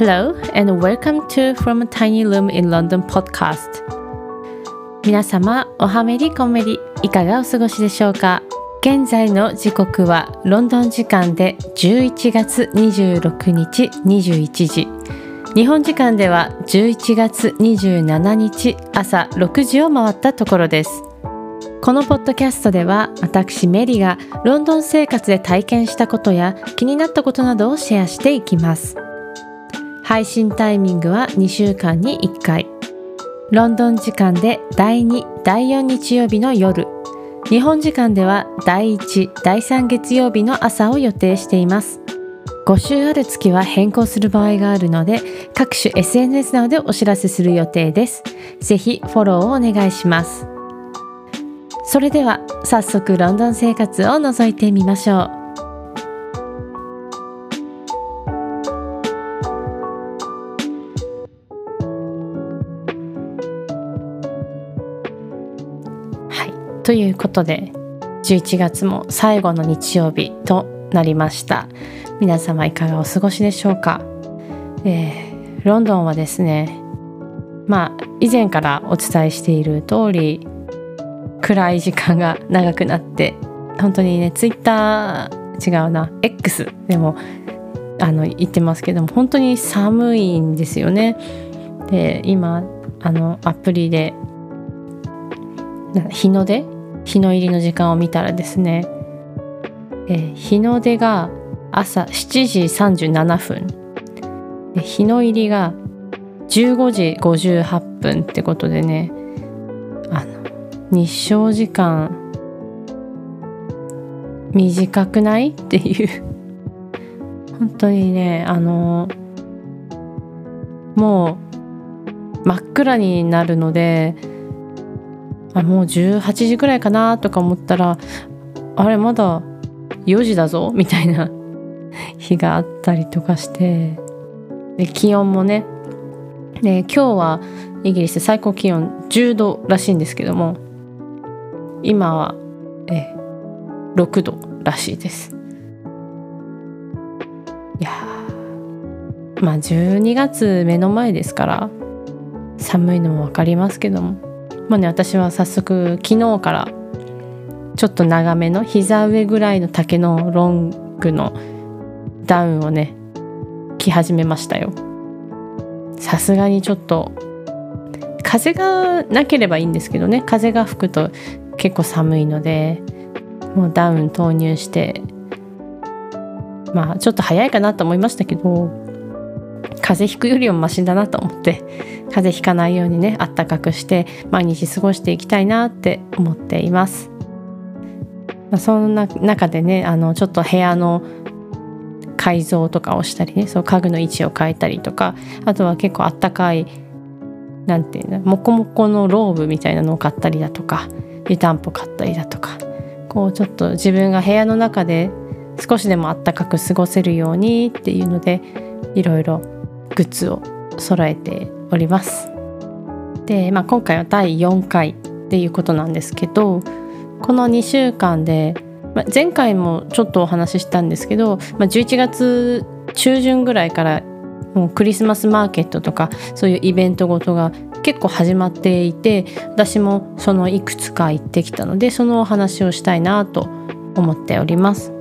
Hello and welcome to From a Tiny Loom in London podcast. 皆様、おはめりこめり、いかがお過ごしでしょうか。現在の時刻はロンドン時間で11月26日21時。日本時間では11月27日朝6時を回ったところです。このポッドキャストでは私メリがロンドン生活で体験したことや気になったことなどをシェアしていきます。配信タイミングは2週間に1回。ロンドン時間で第2、第4日曜日の夜。日本時間では第1、第3月曜日の朝を予定しています。5週ある月は変更する場合があるので、各種 SNS などでお知らせする予定です。ぜひフォローをお願いします。それでは早速ロンドン生活を覗いてみましょう。はい、ということで11月も最後の日曜日となりました。皆様いかがお過ごしでしょうか。ロンドンはですね、以前からお伝えしている通り暗い時間が長くなって本当にね、X でも言ってますけども、本当に寒いんですよね。で、今アプリで日の入りの時間を見たらですね、日の出が朝7時37分で日の入りが15時58分ってことでね、日照時間短くないっていう本当にね、もう真っ暗になるので、もう18時くらいかなとか思ったら、あれまだ4時だぞみたいな日があったりとかして、で気温もね、今日はイギリスで最高気温10度らしいんですけども、今は6度らしいです。いやー、12月目の前ですから寒いのも分かりますけども、私は早速昨日からちょっと長めの膝上ぐらいの丈のロングのダウンをね着始めましたよ。さすがにちょっと風がなければいいんですけどね、風が吹くと結構寒いので、もうダウン投入して、ちょっと早いかなと思いましたけど、風邪ひくよりもマシだなと思って、風邪ひかないようにねあったかくして毎日過ごしていきたいなって思っています。そんな中でね、ちょっと部屋の改造とかをしたりね、そう家具の位置を変えたりとか、あとは結構あったかいモコモコのローブみたいなのを買ったりだとか、湯たんぽ買ったりだとか、こうちょっと自分が部屋の中で少しでもあったかく過ごせるようにっていうので、いろいろグッズを揃えております。で、今回は第4回っていうことなんですけど、この2週間で、前回もちょっとお話ししたんですけど、11月中旬ぐらいからもうクリスマスマーケットとかそういうイベントごとが結構始まっていて、私もそのいくつか行ってきたので、そのお話をしたいなと思っております。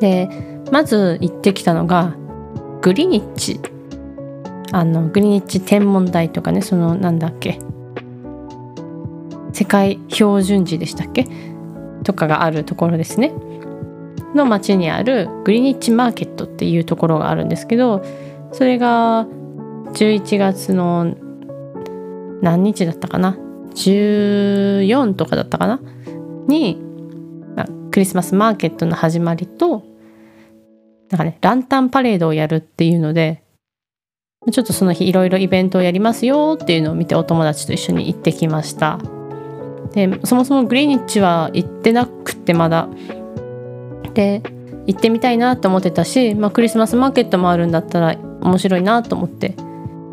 で、まず行ってきたのがグリニッジ、グリニッジ天文台とかね、その世界標準時でしたっけとかがあるところですねの町にあるグリニッジマーケットっていうところがあるんですけど、それが11月の何日だったかな、14とかだったかなに、クリスマスマーケットの始まりとランタンパレードをやるっていうので、ちょっとその日いろいろイベントをやりますよっていうのを見て、お友達と一緒に行ってきました。で、そもそもグリニッジは行ってなくて、まだで行ってみたいなと思ってたし、クリスマスマーケットもあるんだったら面白いなと思って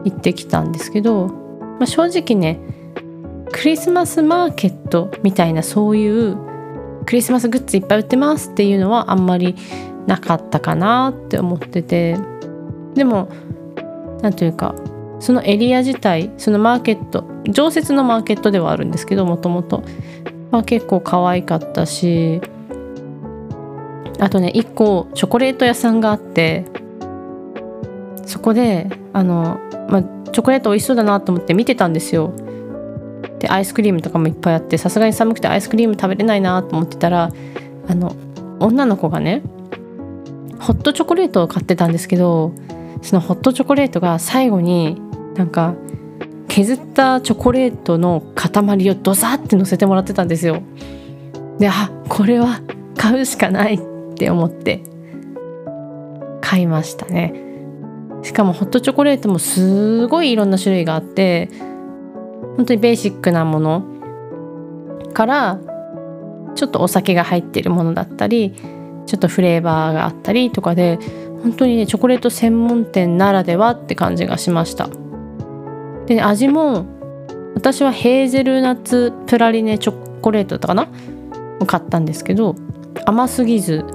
行ってきたんですけど、正直ね、クリスマスマーケットみたいな、そういうクリスマスグッズいっぱい売ってますっていうのはあんまりなかったかなって思ってて、でもなんていうかそのエリア自体そのマーケット常設のマーケットではあるんですけどもともとは結構可愛かったし、あとね1個チョコレート屋さんがあって、そこでチョコレート美味しそうだなと思って見てたんですよ。でアイスクリームとかもいっぱいあって、さすがに寒くてアイスクリーム食べれないなと思ってたら女の子がねホットチョコレートを買ってたんですけど、そのホットチョコレートが最後になんか削ったチョコレートの塊をドサって乗せてもらってたんですよ。でこれは買うしかないって思って買いましたね。しかもホットチョコレートもすごいいろんな種類があって、本当にベーシックなものからちょっとお酒が入ってるものだったり、ちょっとフレーバーがあったりとかで、本当にねチョコレート専門店ならではって感じがしました。で、ね、味も私はヘーゼルナッツプラリネチョコレートだったかなを買ったんですけど、甘すぎず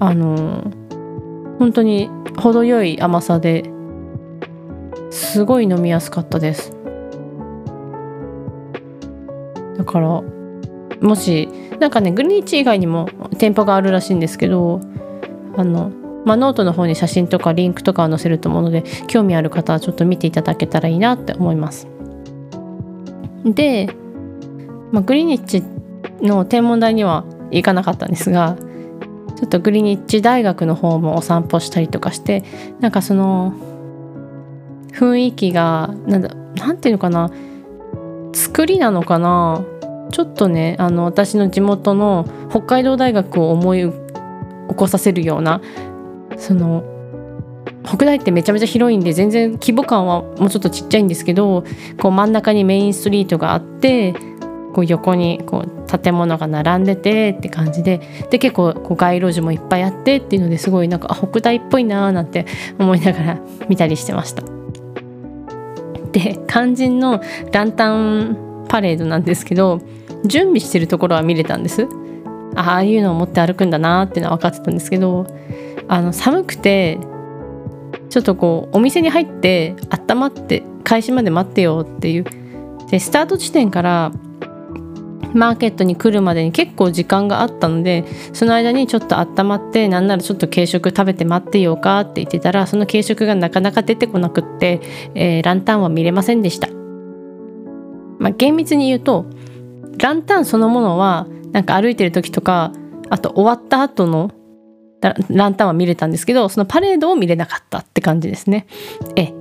本当に程よい甘さですごい飲みやすかったです。だからもしなんかねグリーチ以外にも店舗があるらしいんですけど、ノートの方に写真とかリンクとかを載せると思うので、興味ある方はちょっと見ていただけたらいいなって思います。で、グリニッチの天文台には行かなかったんですが、ちょっとグリニッチ大学の方もお散歩したりとかして、なんかその雰囲気がなんていうのかな、作りなのかな、ちょっとね私の地元の北海道大学を思い起こさせるような、その北大ってめちゃめちゃ広いんで全然規模感はもうちょっとちっちゃいんですけど、こう真ん中にメインストリートがあって、こう横にこう建物が並んでてって感じで、で結構こう街路樹もいっぱいあってっていうので、すごいなんか北大っぽいなーなんて思いながら見たりしてました。で肝心のランタンパレードなんですけど、準備してるところは見れたんです。ああいうのを持って歩くんだなっていうのは分かってたんですけど、寒くてちょっとこうお店に入って温まって開始まで待ってよっていうで、スタート地点からマーケットに来るまでに結構時間があったので、その間にちょっと温まって、なんならちょっと軽食食べて待ってようかって言ってたら、その軽食がなかなか出てこなくって、ランタンは見れませんでした。厳密に言うとランタンそのものはなんか歩いてる時とか、あと終わった後のランタンは見れたんですけど、そのパレードを見れなかったって感じですね。で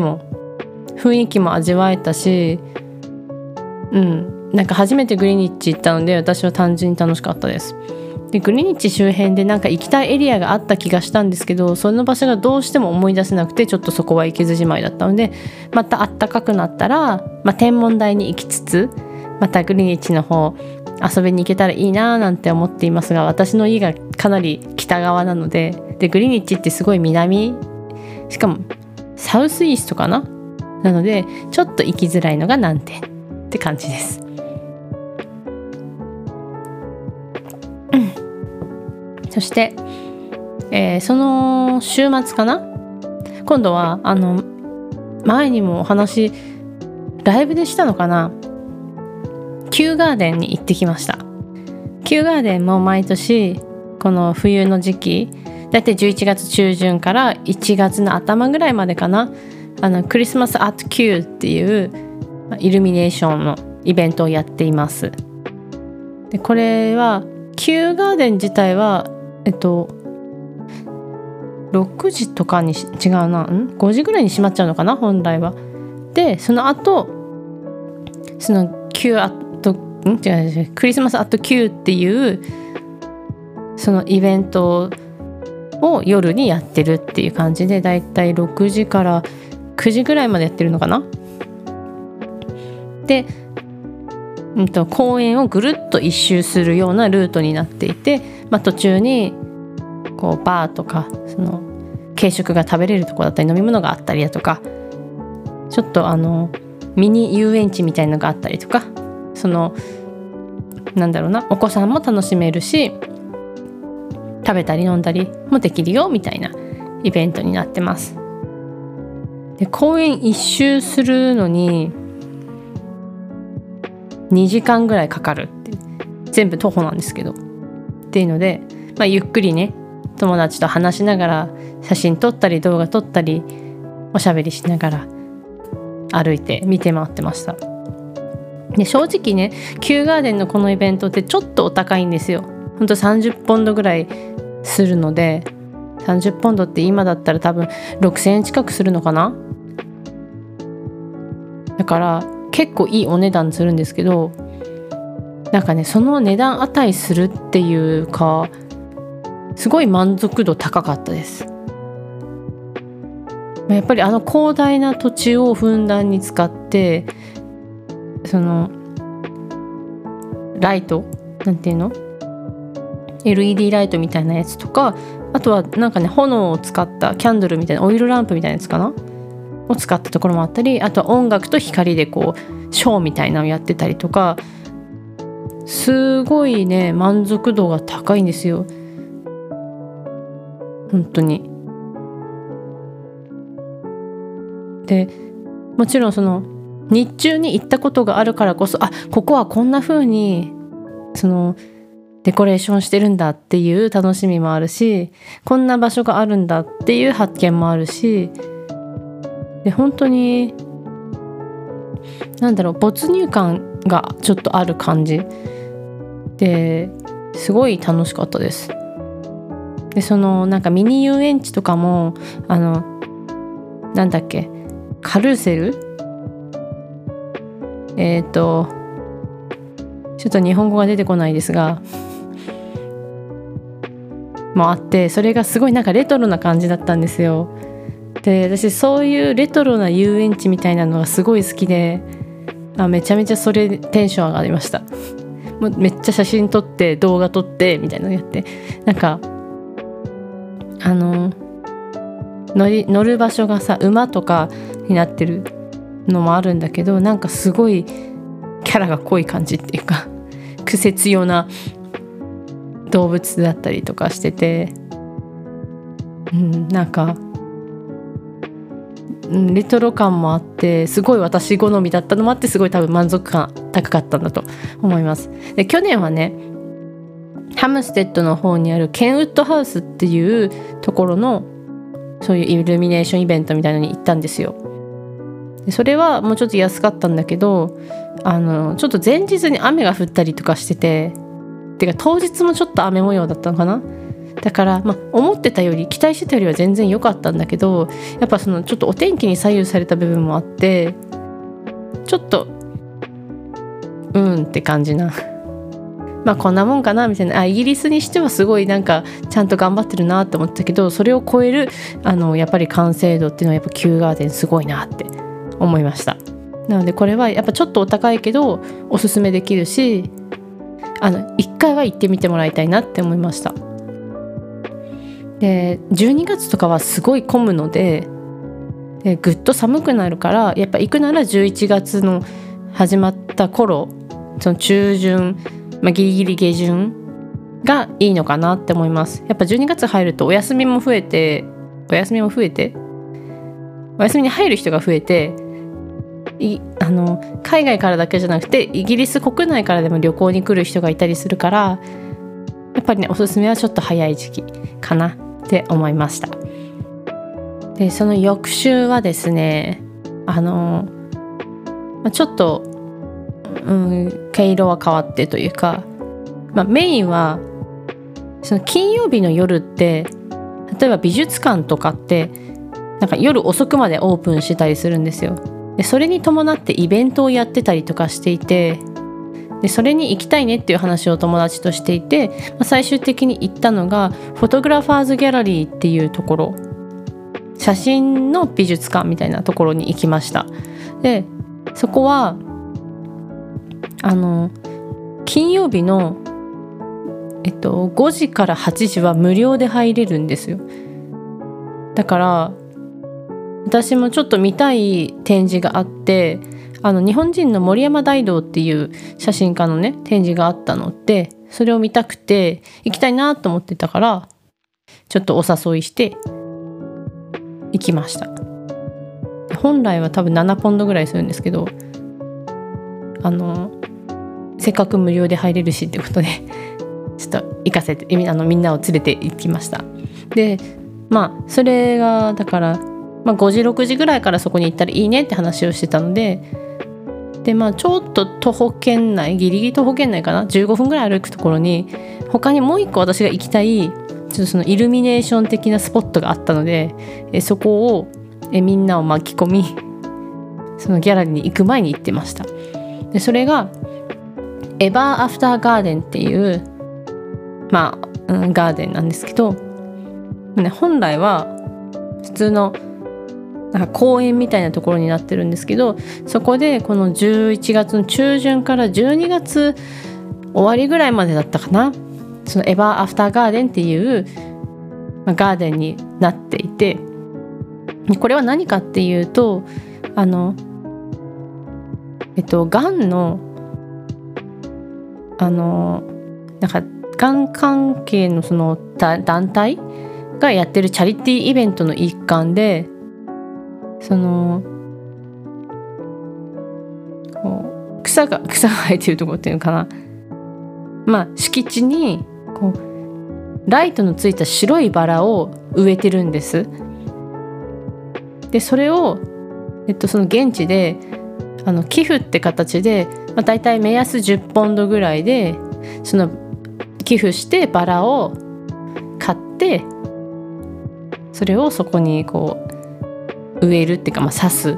も雰囲気も味わえたし、なんか初めてグリニッチ行ったので私は単純に楽しかったです。でグリニッチ周辺でなんか行きたいエリアがあった気がしたんですけど、その場所がどうしても思い出せなくて、ちょっとそこは行けずじまいだったので、また暖かくなったら、天文台に行きつつまたグリニッチの方遊びに行けたらいいななんて思っていますが、私の家がかなり北側なので、でグリニッチってすごい南、しかもサウスイーストかな、なのでちょっと行きづらいのが難点って感じです。そして、その週末かな、今度は前にもお話ライブでしたのかな、キューガーデンに行ってきました。キューガーデンも毎年この冬の時期だいたい11月中旬から1月の頭ぐらいまでかな、クリスマスアットキューっていうイルミネーションのイベントをやっています。でこれはキューガーデン自体は6時とかに5時ぐらいに閉まっちゃうのかな本来は。でその後そのキューアットクリスマスアット Q っていうそのイベントを夜にやってるっていう感じで、だいたい6時から9時ぐらいまでやってるのかな。で、公園をぐるっと一周するようなルートになっていて、途中にこうバーとかその軽食が食べれるとこだったり飲み物があったりだとか、ちょっとミニ遊園地みたいなのがあったりとか、そのお子さんも楽しめるし、食べたり飲んだりもできるよみたいなイベントになってます。で、公園一周するのに2時間ぐらいかかるって、全部徒歩なんですけどっていうので、まあ、ゆっくりね友達と話しながら写真撮ったり動画撮ったりおしゃべりしながら歩いて見て回ってました。で、正直ねキューガーデンのこのイベントってちょっとお高いんですよ。ほんと30ポンドぐらいするので、30ポンドって今だったら多分6000円近くするのかな。だから結構いいお値段するんですけど、なんかねその値段値するっていうかすごい満足度高かったです。やっぱりあの広大な土地をふんだんに使ってそのライトなんていうの LED ライトみたいなやつとか、あとはなんかね炎を使ったキャンドルみたいなオイルランプみたいなやつかなを使ったところもあったり、あとは音楽と光でこうショーみたいなのをやってたりとか、すごいね満足度が高いんですよ本当に。で、もちろんその日中に行ったことがあるからこそ、あ、ここはこんな風にそのデコレーションしてるんだっていう楽しみもあるし、こんな場所があるんだっていう発見もあるし、で本当になんだろう、没入感がちょっとある感じですごい楽しかったです。で、そのなんかミニ遊園地とかもなんだっけカルーセル、ちょっと日本語が出てこないですがもあって、それがすごいなんかレトロな感じだったんですよ。で、私そういうレトロな遊園地みたいなのがすごい好きで、めちゃめちゃそれテンション上がりました。もうめっちゃ写真撮って動画撮ってみたいなのやって、なんか乗る場所がさ馬とかになってるのもあるんだけど、なんかすごいキャラが濃い感じっていうか癖強な動物だったりとかしてて、なんかレトロ感もあってすごい私好みだったのもあって、すごい多分満足感高かったんだと思います。で、去年はねハムステッドの方にあるケンウッドハウスっていうところのそういうイルミネーションイベントみたいなのに行ったんですよ。で、それはもうちょっと安かったんだけど、ちょっと前日に雨が降ったりとかしてて、てか当日もちょっと雨模様だったのかな。だから、思ってたより期待してたよりは全然良かったんだけど、やっぱそのちょっとお天気に左右された部分もあってちょっとって感じなこんなもんかなみたいな。イギリスにしてはすごいなんかちゃんと頑張ってるなって思ったけど、それを超えるやっぱり完成度っていうのはやっぱキューガーデンすごいなって思いました。なのでこれはやっぱちょっとお高いけどおすすめできるし、1回は行ってみてもらいたいなって思いました。で、12月とかはすごい混むので、ぐっと寒くなるからやっぱ行くなら11月の始まった頃、その中旬ギリギリ下旬がいいのかなって思います。やっぱ12月入るとお休みに入る人が増えて、海外からだけじゃなくてイギリス国内からでも旅行に来る人がいたりするから、やっぱりねおすすめはちょっと早い時期かなって思いました。で、その翌週はですねちょっと毛色は変わってというか、メインはその金曜日の夜って、例えば美術館とかってなんか夜遅くまでオープンしてたりするんですよ。で、それに伴ってイベントをやってたりとかしていて、でそれに行きたいねっていう話を友達としていて、最終的に行ったのがフォトグラファーズギャラリーっていうところ、写真の美術館みたいなところに行きました。で、そこは金曜日の、5時から8時は無料で入れるんですよ。だから私もちょっと見たい展示があって、日本人の森山大道っていう写真家のね展示があったので、それを見たくて行きたいなと思ってたからちょっとお誘いして行きました。本来は多分7ポンドぐらいするんですけど、せっかく無料で入れるしってことでちょっと行かせてみんなを連れて行きました。でまあそれがだから、まあ、5時6時ぐらいからそこに行ったらいいねって話をしてたので、でまあちょっと徒歩圏内ギリギリ徒歩圏内かな15分ぐらい歩くところに他にもう一個私が行きたいちょっとそのイルミネーション的なスポットがあったので、そこをみんなを巻き込みそのギャラリーに行く前に行ってました。でそれがエバーアフターガーデンっていうまあ、ガーデンなんですけど、ね、本来は普通のなんか公園みたいなところになってるんですけど、そこでこの11月の中旬から12月終わりぐらいまでだったかな、そのエバーアフターガーデンっていう、まあ、ガーデンになっていて、これは何かっていうとがんのなんかがん関係のその団体がやってるチャリティーイベントの一環で、そのこう草が生えてるところっていうのかな、まあ敷地にこうライトのついた白いバラを植えてるんです。でそれをその現地で寄付って形で、まあ、大体目安10ポンドぐらいでその寄付してバラを買ってそれをそこにこう植えるっていうか、まあ、刺す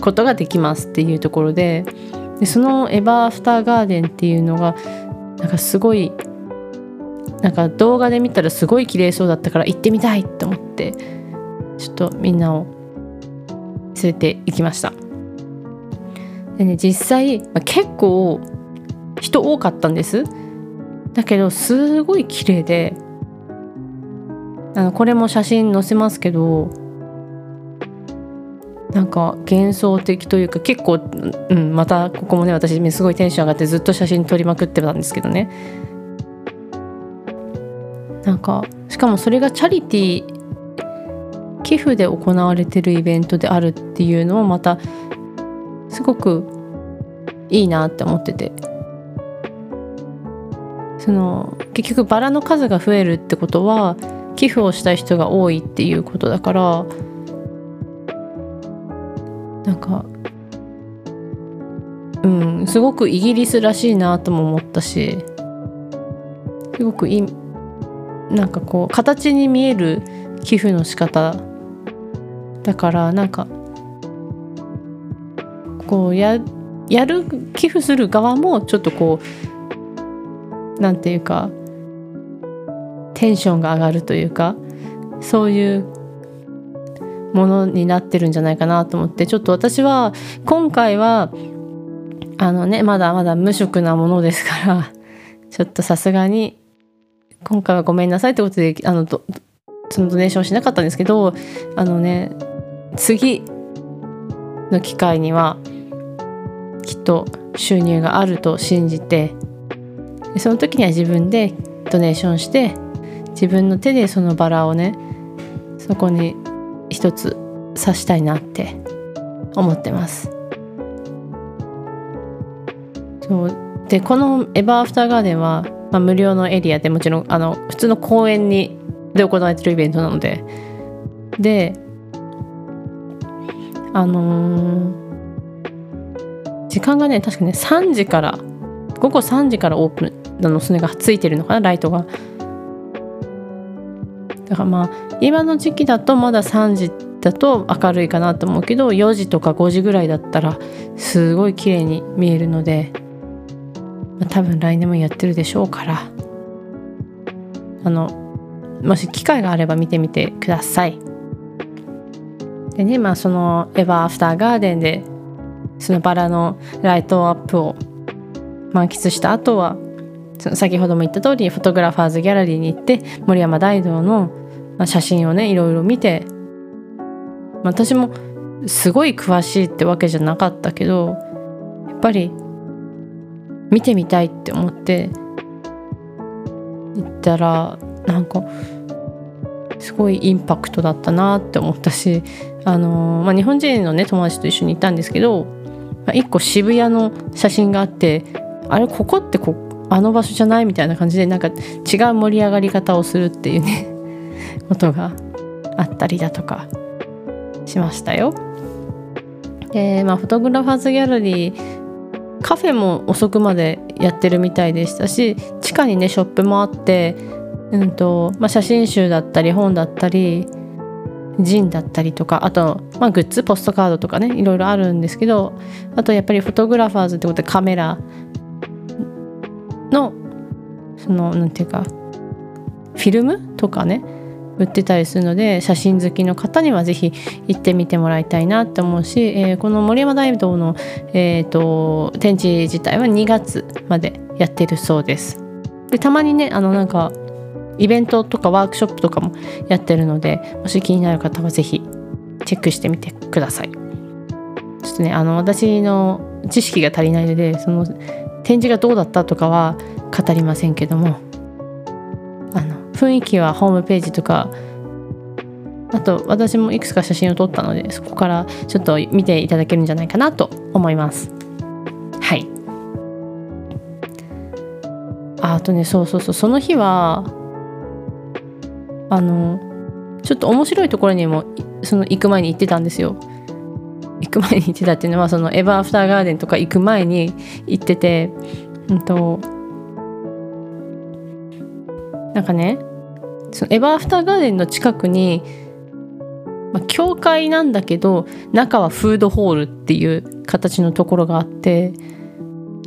ことができますっていうところ でそのエバーアフターガーデンっていうのがなんかすごいなんか動画で見たらすごい綺麗そうだったから行ってみたいと思ってちょっとみんなを連れて行きました。でね実際、まあ、結構人多かったんです。だけどすごい綺麗でこれも写真載せますけどなんか幻想的というか結構、うん、またここもね私すごいテンション上がってずっと写真撮りまくってたんですけどね、なんかしかもそれがチャリティー寄付で行われてるイベントであるっていうのもまたすごくいいなって思ってて、その結局バラの数が増えるってことは寄付をしたい人が多いっていうことだからなんかうんすごくイギリスらしいなとも思ったし、すごくなんかこう形に見える寄付の仕方だからなんかこうやる寄付する側もちょっとこうなんていうかテンションが上がるというかそういうものになってるんじゃないかなと思って、ちょっと私は今回はねまだまだ無職なものですからちょっとさすがに今回はごめんなさいってことでそのドネーションしなかったんですけど、ね次の機会にはきっと収入があると信じて。その時には自分でドネーションして自分の手でそのバラをねそこに一つ刺したいなって思ってます。そうでこのエバーアフターガーデンは、まあ、無料のエリアでもちろん普通の公園で行われてるイベントなので時間がね確かね午後3時からオープンなのそれがついてるのかなライトが。だからまあ今の時期だとまだ3時だと明るいかなと思うけど4時とか5時ぐらいだったらすごい綺麗に見えるので、まあ、多分来年もやってるでしょうからもし機会があれば見てみてください。でねまあそのエバーアフターガーデンでそのバラのライトアップを満喫した後は先ほども言った通りフォトグラファーズギャラリーに行って森山大道の写真をねいろいろ見て、私もすごい詳しいってわけじゃなかったけどやっぱり見てみたいって思って行ったらなんかすごいインパクトだったなって思ったし、日本人のね友達と一緒に行ったんですけど、1個渋谷の写真があって、あれここってあの場所じゃないみたいな感じで、なんか違う盛り上がり方をするっていうねことがあったりだとかしましたよ。で、フォトグラファーズギャラリー、カフェも遅くまでやってるみたいでしたし、地下にねショップもあって、写真集だったり本だったりジンだったりとか、あと、グッズ、ポストカードとかねいろいろあるんですけど、あとやっぱりフォトグラファーズってことでカメラのそのなんていうかフィルムとかね売ってたりするので、写真好きの方にはぜひ行ってみてもらいたいなって思うし、この森山大道の、展示自体は2月までやってるそうです。でたまにねなんかイベントとかワークショップとかもやってるので、もし気になる方はぜひチェックしてみてください。ちょっとね私の知識が足りないので、その展示がどうだったとかは語りませんけども、雰囲気はホームページとか、あと私もいくつか写真を撮ったので、そこからちょっと見ていただけるんじゃないかなと思います。はい。あとね、そうその日はちょっと面白いところにも行く前に行ってたんですよ。行く前に行ってたっていうのは、そのエバーアフターガーデンとか行く前に行ってて、なんかねそのエバーアフターガーデンの近くに、教会なんだけど中はフードホールっていう形のところがあって、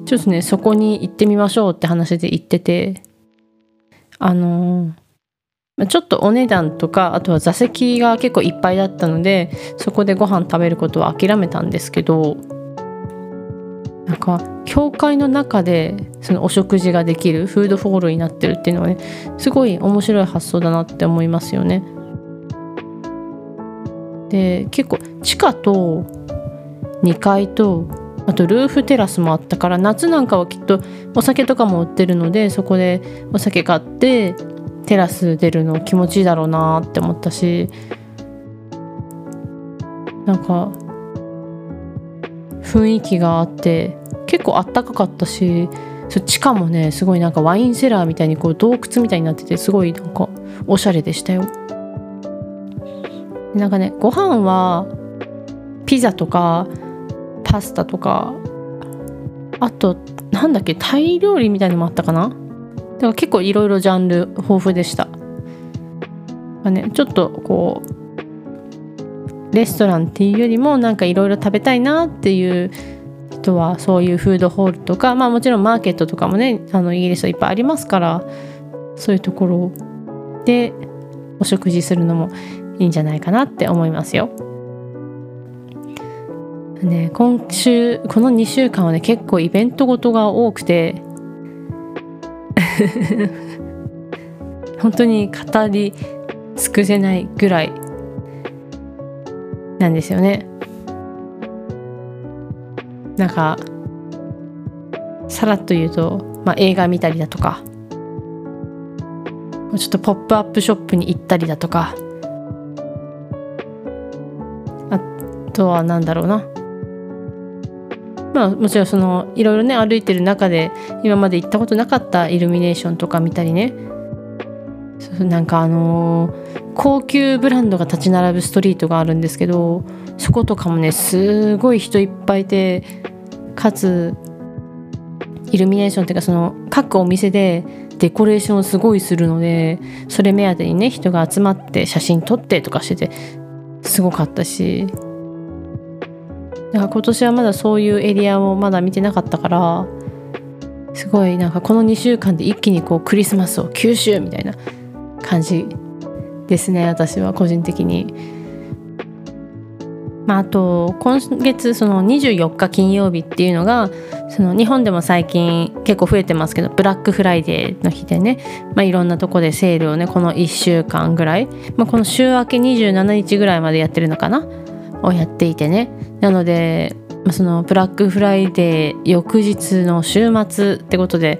ちょっとねそこに行ってみましょうって話で行ってて、ちょっとお値段とか、あとは座席が結構いっぱいだったので、そこでご飯食べることは諦めたんですけど、なんか教会の中でそのお食事ができるフードホールになってるっていうのはね、すごい面白い発想だなって思いますよね。で結構地下と2階と、あとルーフテラスもあったから、夏なんかはきっとお酒とかも売ってるので、そこでお酒買ってテラス出るの気持ちいいだろうなって思ったし、なんか雰囲気があって結構あったかかったし、地下もねすごいなんかワインセラーみたいに洞窟みたいになってて、すごいなんかおしゃれでしたよ。なんかねご飯はピザとかパスタとか、あとなんだっけタイ料理みたいのもあったかな。だから結構いろいろジャンル豊富でした、ね、ちょっとレストランっていうよりもなんかいろいろ食べたいなっていう人は、そういうフードホールとか、もちろんマーケットとかもねイギリスはいっぱいありますから、そういうところでお食事するのもいいんじゃないかなって思いますよ。ね、今週この2週間はね結構イベントごとが多くて本当に語り尽くせないぐらいなんですよね。なんかさらっと言うと、映画見たりだとか、ちょっとポップアップショップに行ったりだとか、あとはなんだろうな、もちろんそのいろいろね歩いてる中で今まで行ったことなかったイルミネーションとか見たりね、なんか高級ブランドが立ち並ぶストリートがあるんですけど、そことかもねすごい人いっぱいで、かつイルミネーションっていうか、その各お店でデコレーションをすごいするので、それ目当てにね人が集まって写真撮ってとかしててすごかったし、だから今年はまだそういうエリアをまだ見てなかったから、すごいなんかこの2週間で一気にクリスマスを吸収みたいな感じですね、私は個人的に。あと今月その24日金曜日っていうのが、その日本でも最近結構増えてますけどブラックフライデーの日でね、いろんなとこでセールをねこの1週間ぐらい、この週明け27日ぐらいまでやってるのかなをやっていてね、なのでそのブラックフライデー翌日の週末ってことで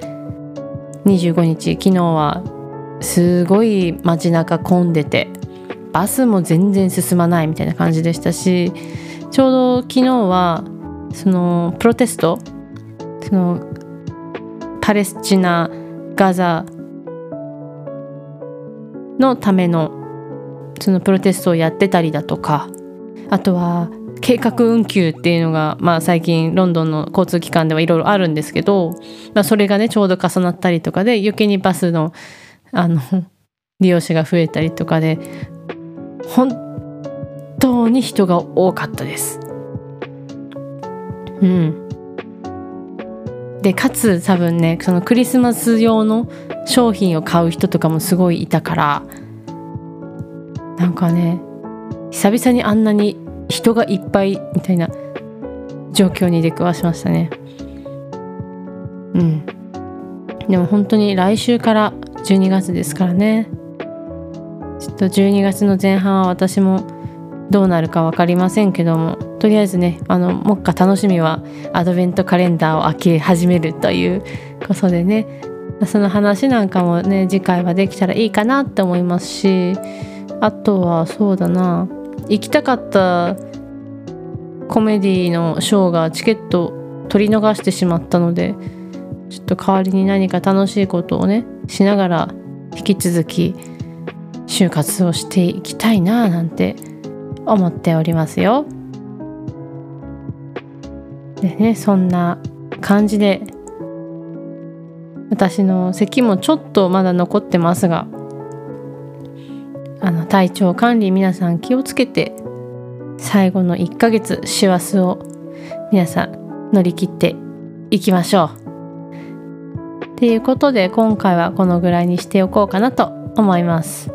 25日、昨日はすごい街中混んでてバスも全然進まないみたいな感じでしたし、ちょうど昨日はそのプロテスト、そのパレスチナガザのためのそのプロテストをやってたりだとか、あとは計画運休っていうのが、最近ロンドンの交通機関ではいろいろあるんですけど、それがねちょうど重なったりとかで余計にバスの利用者が増えたりとかで本当に人が多かったです。でかつ多分ねそのクリスマス用の商品を買う人とかもすごいいたから、なんかね久々にあんなに人がいっぱいみたいな状況に出くわしましたね。でも本当に来週から12月ですからね。ちょっと12月の前半は私もどうなるか分かりませんけども、とりあえずね目下楽しみはアドベントカレンダーを開け始めるということでね、その話なんかもね次回はできたらいいかなって思いますし、あとはそうだな、行きたかったコメディのショーがチケット取り逃してしまったので、ちょっと代わりに何か楽しいことをねしながら引き続き就活をしていきたいななんて思っておりますよ。でね、そんな感じで私の咳もちょっとまだ残ってますが、体調管理皆さん気をつけて、最後の1ヶ月師走を皆さん乗り切っていきましょう。ということで今回はこのぐらいにしておこうかなと思います。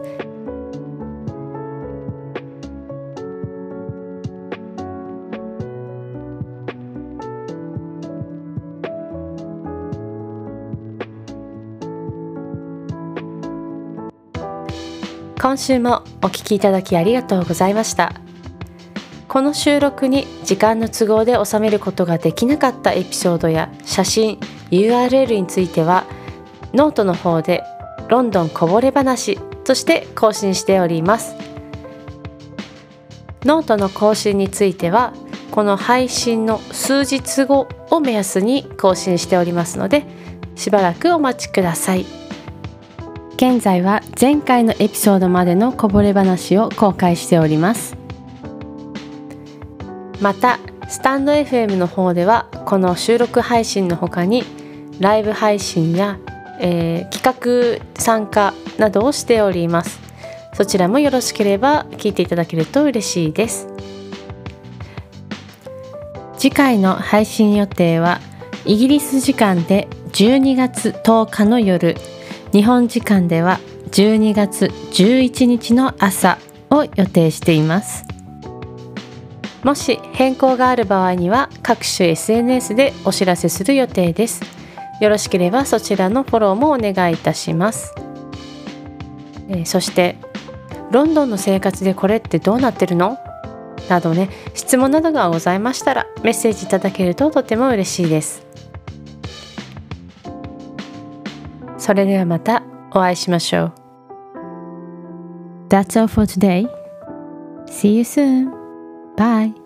今週もお聞きいただきありがとうございました。この収録に時間の都合で収めることができなかったエピソードや写真、URL についてはノートの方でロンドンこぼれ話として更新しております。ノートの更新についてはこの配信の数日後を目安に更新しておりますので、しばらくお待ちください。現在は前回のエピソードまでのこぼれ話を公開しております。またスタンド FM の方ではこの収録配信の他にライブ配信や、企画参加などをしております。そちらもよろしければ聞いていただけると嬉しいです。次回の配信予定はイギリス時間で12月10日の夜、日本時間では12月11日の朝を予定しています。もし変更がある場合には各種 SNS でお知らせする予定です。よろしければそちらのフォローもお願いいたします。そしてロンドンの生活でこれってどうなってるのなどね、質問などがございましたらメッセージいただけるととても嬉しいです。それではまたお会いしましょう。 That's all for today. See you soon. Bye.